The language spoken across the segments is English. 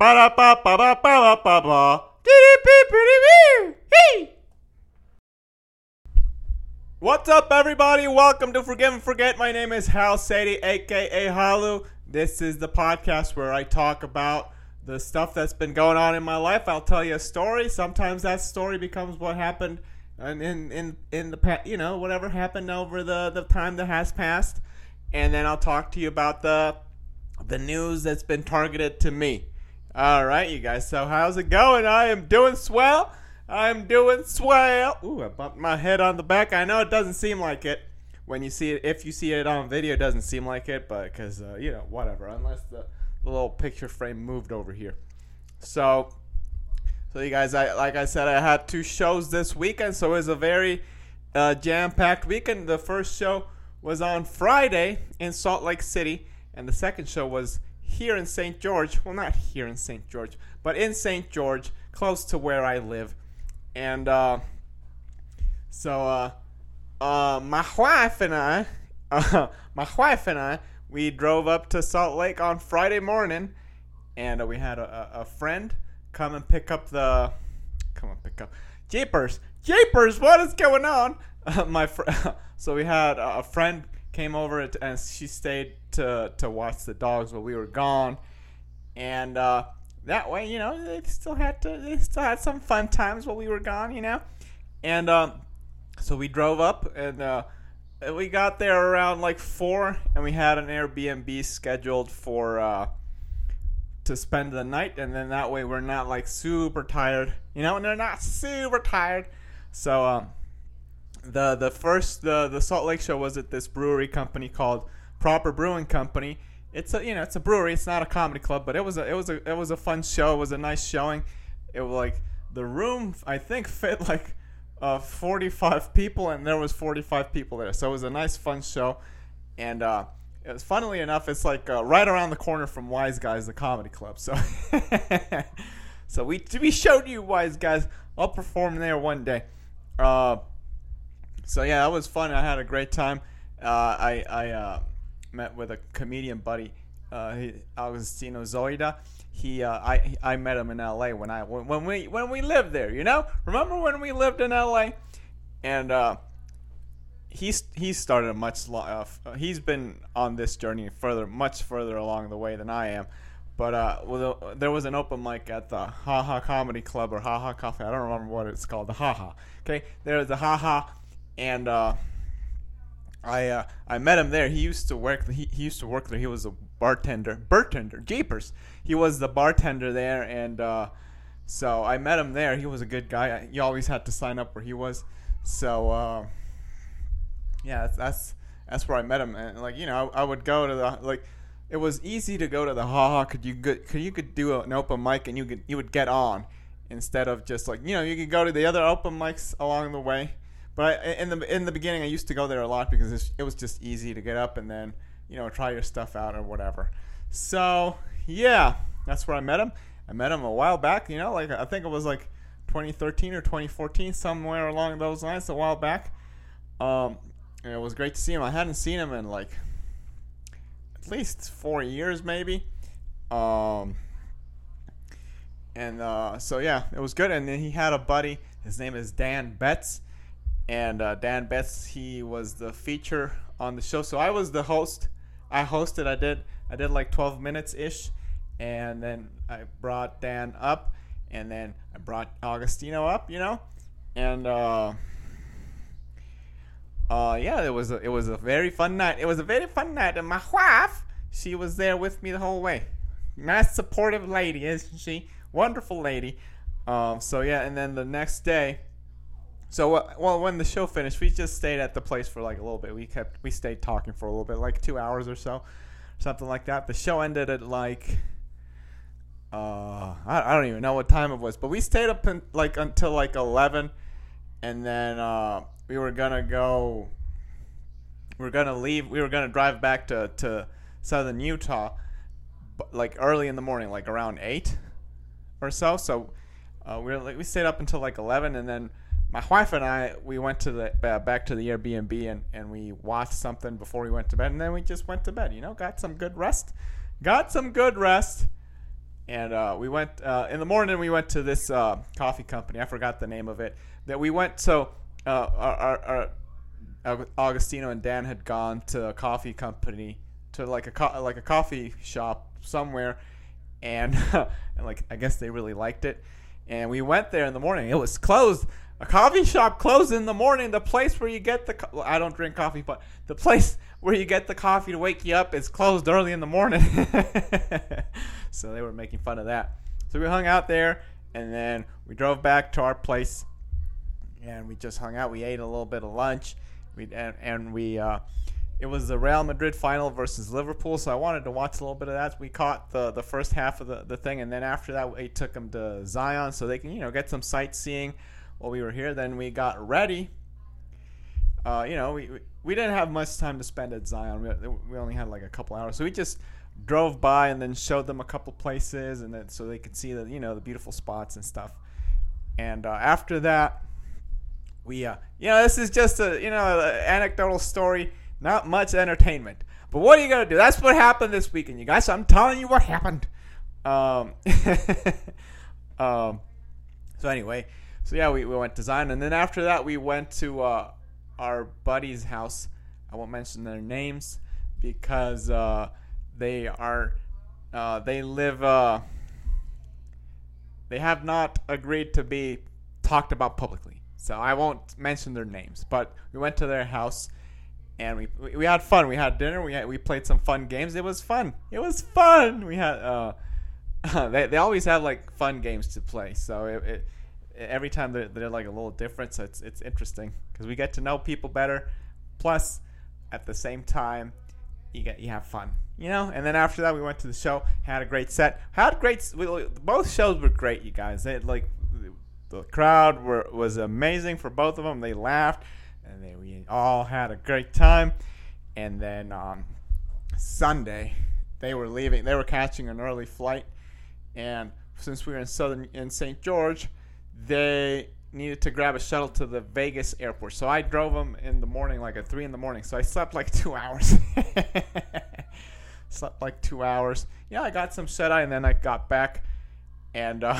What's up, everybody? Welcome to Forgive and Forget. My name is Hal Sadie, a.k.a. Halu. This is the podcast where I talk about the stuff that's been going on in my life. I'll tell you a story. Sometimes that story becomes what happened in the past, you know, whatever happened over the time that has passed. And then I'll talk to you about the news that's been targeted to me. All right, you guys. So how's it going? I am doing swell. Ooh, I bumped my head on the back. I know it doesn't seem like it when you see it. If you see it on video, it doesn't seem like it, but because, you know, whatever. Unless the little picture frame moved over here. So you guys, like I said, I had two shows this weekend, so it was a very jam-packed weekend. The first show was on Friday in Salt Lake City, and the second show was here in St. George. Well, not here in St. George, but in St. George, close to where I live. And my wife and I, we drove up to Salt Lake on Friday morning, and we had a friend come and pick up. Jeepers! What is going on? So we had a friend came over and she stayed to watch the dogs while we were gone, and that way, you know, they still had some fun times while we were gone, you know. And so we drove up, and we got there around like 4, and we had an Airbnb scheduled for to spend the night, and then that way we're not like super tired, you know, and they're not super tired. So the first Salt Lake show was at this brewery company called Proper Brewing Company. It's a brewery. It's not a comedy club, but it was a fun show. It was a nice showing. It was like the room I think fit like 45 people, and there was 45 people there, so it was a nice fun show. And it was, funnily enough, it's like right around the corner from Wise Guys, the comedy club. So so we showed you Wise Guys. I'll perform there one day. So yeah, that was fun. I had a great time. I met with a comedian buddy, Augustino Zoida. I met him in L.A. when we lived there. You know, remember when we lived in L.A. and he's been on this journey much further along the way than I am, but there was an open mic at the Ha Ha Comedy Club or Ha Ha Coffee. I don't remember what it's called. The Ha Ha. Okay, there was the Ha Ha, and I met him there. He used to work there. He was a bartender. Jeepers, he was the bartender there, and so I met him there. He was a good guy. You always had to sign up where he was. So. Yeah, that's where I met him, and like, you know, I would go to the, like, it was easy to go to the Ha Ha. You could do an open mic, and you would get on instead of just, like, you know, you could go to the other open mics along the way. But in the beginning, I used to go there a lot because it was just easy to get up and then, you know, try your stuff out or whatever. So yeah, that's where I met him. I met him a while back, you know, like I think it was like 2013 or 2014, somewhere along those lines, a while back. And it was great to see him. I hadn't seen him in like at least 4 years, maybe. So yeah, it was good. And then he had a buddy. His name is Dan Betts. And Dan Betts, he was the feature on the show. So I was the host. I hosted. I did like 12 minutes ish, and then I brought Dan up, and then I brought Augustino up. You know, and. Yeah, it was a very fun night. It was a very fun night, and my wife, she was there with me the whole way. Nice, supportive lady, isn't she? Wonderful lady. So yeah, and then the next day, so well, when the show finished, we just stayed at the place for like a little bit. We stayed talking for a little bit, like 2 hours or so, something like that. The show ended at like, I don't even know what time it was, but we stayed up until like 11, and then. We were gonna go. We were gonna leave. We were gonna drive back to southern Utah, but like early in the morning, like around 8 or so. So we stayed up until like 11, and then my wife and I, we went to the back to the Airbnb, and we watched something before we went to bed, and then we just went to bed. You know, got some good rest, And we went in the morning. We went to this coffee company. I forgot the name of it. That we went. So our Augustino and Dan had gone to a coffee company, to like a coffee shop somewhere, and like I guess they really liked it. And we went there in the morning. It was closed. A coffee shop closed in the morning. The place where you get the I don't drink coffee, but the place where you get the coffee to wake you up is closed early in the morning. So they were making fun of that. So we hung out there, and then we drove back to our place, and we just hung out. We ate a little bit of lunch. It was the Real Madrid final versus Liverpool, so I wanted to watch a little bit of that. We caught the first half of the thing, and then after that, we took them to Zion so they can get some sightseeing while we were here. Then we got ready. We didn't have much time to spend at Zion. We only had like a couple hours, so we just drove by and then showed them a couple places, and then so they could see the beautiful spots and stuff. And after that, we this is just a anecdotal story, not much entertainment. But what are you gonna do? That's what happened this weekend, you guys. So I'm telling you what happened. So anyway, we went to Zion, and then after that we went to our buddy's house. I won't mention their names because they have not agreed to be talked about publicly, so I won't mention their names. But we went to their house, and we had fun. We had dinner. We played some fun games. It was fun. We had they always have like fun games to play, so every time they're like a little different. So it's interesting because we get to know people better. Plus, at the same time, you have fun, And then after that, we went to the show. Had a great set. Both shows were great, you guys. The crowd was amazing for both of them. They laughed. And then we all had a great time. And then Sunday, they were leaving. They were catching an early flight. And since we were in St. George, they needed to grab a shuttle to the Vegas airport. So I drove them in the morning, like at 3 in the morning. So I slept like 2 hours. Yeah, I got some shut-eye, and then I got back. And when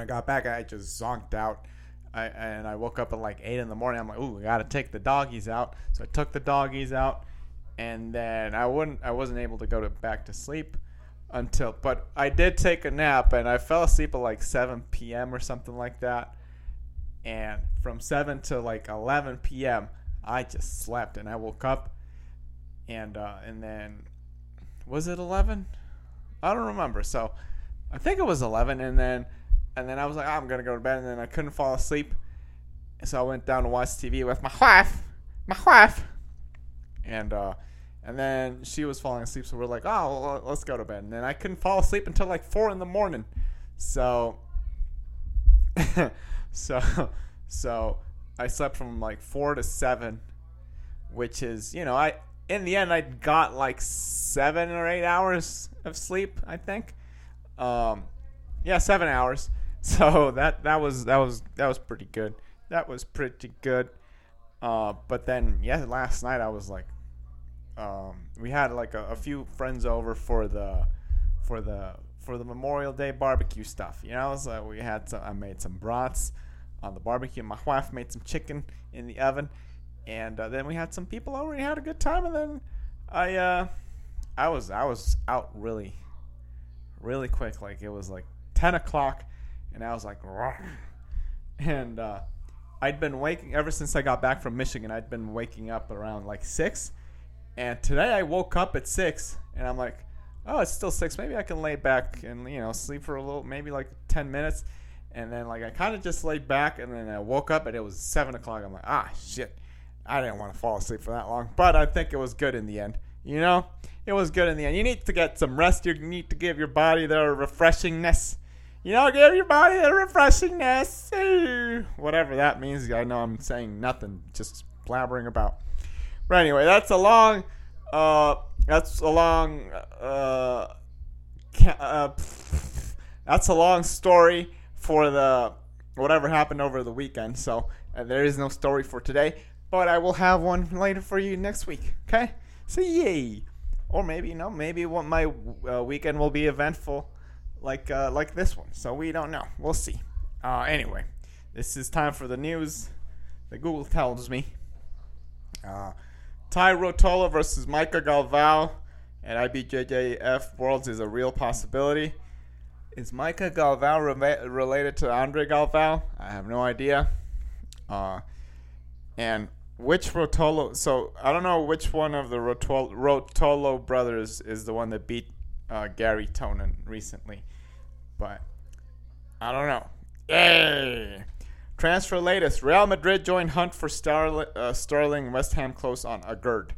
I got back, I just zonked out. I woke up at like 8 in the morning. I'm like, ooh, we got to take the doggies out. So I took the doggies out, and then I wasn't able to go back to sleep until, but I did take a nap, and I fell asleep at like 7 p.m. or something like that. And from 7 to like 11 p.m., I just slept, and I woke up, and then was it 11? I don't remember. So I think it was 11, and then I was like, I'm going to go to bed. And then I couldn't fall asleep. So I went down to watch TV with my wife. And then she was falling asleep. So we're like, well, let's go to bed. And then I couldn't fall asleep until like 4 in the morning. So I slept from like 4 to 7, which is, in the end, I got like 7 or 8 hours of sleep, I think. 7 hours. So that was pretty good. But then last night I was like, we had like a few friends over for the Memorial Day barbecue stuff. So we had I made some brats on the barbecue. My wife made some chicken in the oven, and then we had some people over. We had a good time, and then I was out really quick. Like it was like 10 o'clock, and I was like, rawr. And I'd been waking ever since I got back from Michigan. I'd been waking up around like 6, and today I woke up at 6, and I'm like, oh, it's still 6, maybe I can lay back and sleep for a little, maybe like 10 minutes. And then like I kind of just laid back, and then I woke up and it was 7 o'clock. I'm like, shit, I didn't want to fall asleep for that long, but I think it was good in the end. It was good in the end. You need to get some rest. You need to give your body their refreshingness. Give your body the refreshingness. Ooh, whatever that means. I know I'm saying nothing, just blabbering about. But anyway, that's a long story for the whatever happened over the weekend. So there is no story for today, but I will have one later for you next week. Okay? See ya. or maybe, you know, maybe what my weekend will be eventful like this one. So we don't know. We'll see. Anyway, this is time for the news that Google tells me. Ty Rotolo versus Mica Galvão at IBJJF Worlds is a real possibility. Is Mica Galvão related to André Galvão? I have no idea. And which Rotolo... So, I don't know which one of the Rotolo brothers is the one that beat Gary Tonin recently. But, I don't know. Yay! Transfer latest. Real Madrid joined hunt for Sterling. West Ham close on Agüero.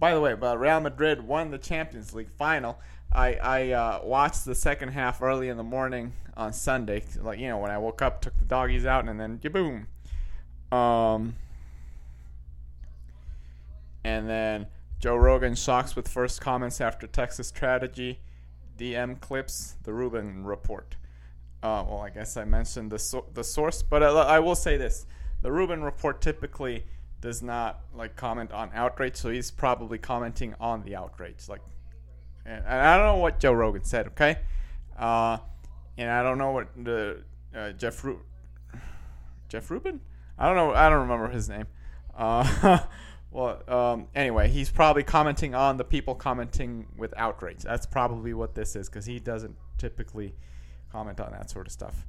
By the way, Real Madrid won the Champions League final. I watched the second half early in the morning on Sunday. Like, you know, when I woke up, took the doggies out, and then kaboom. And then Joe Rogan shocks with first comments after Texas tragedy. DM clips the Rubin Report. Well, I guess I mentioned the source, but I will say this: the Rubin Report typically does not like comment on outrage, so he's probably commenting on the outrage, like. And I don't know what Joe Rogan said, okay? And I don't know what the Jeff Rubin? I don't know. I don't remember his name. Anyway, he's probably commenting on the people commenting with outrage. That's probably what this is, because he doesn't typically comment on that sort of stuff,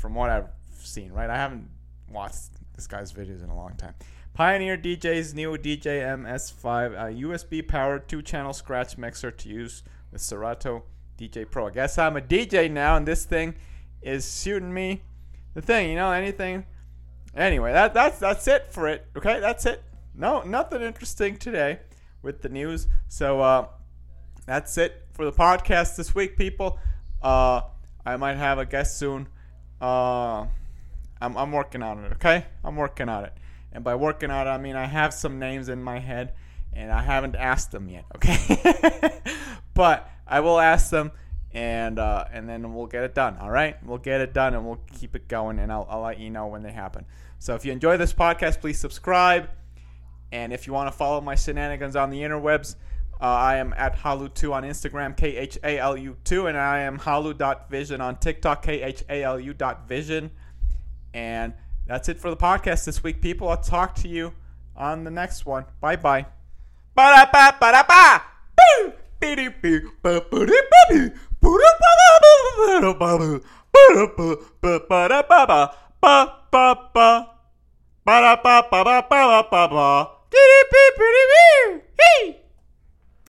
from what I've seen, right? I haven't watched this guy's videos in a long time. Pioneer DJ's new DJM-S5 USB-powered 2-channel scratch mixer to use with Serato DJ Pro. I guess I'm a DJ now, and this thing is shooting me the thing, you know, anything. Anyway, that's it for it, okay? That's it. No, nothing interesting today with the news. So that's it for the podcast this week, people. I might have a guest soon. I'm working on it, okay? I'm working on it. And by working on it, I mean I have some names in my head, and I haven't asked them yet, okay? But I will ask them, and then we'll get it done, all right? We'll get it done, and we'll keep it going, and I'll let you know when they happen. So if you enjoy this podcast, please subscribe. And if you want to follow my shenanigans on the interwebs, I am at Halu2 on Instagram, KHALU2, and I am Halu.Vision on TikTok, KHALU.Vision. And that's it for the podcast this week, people. I'll talk to you on the next one. Bye-bye. Ba-da-ba-ba-da-ba! Boo! Bee-dee-bee! Ba-ba-dee!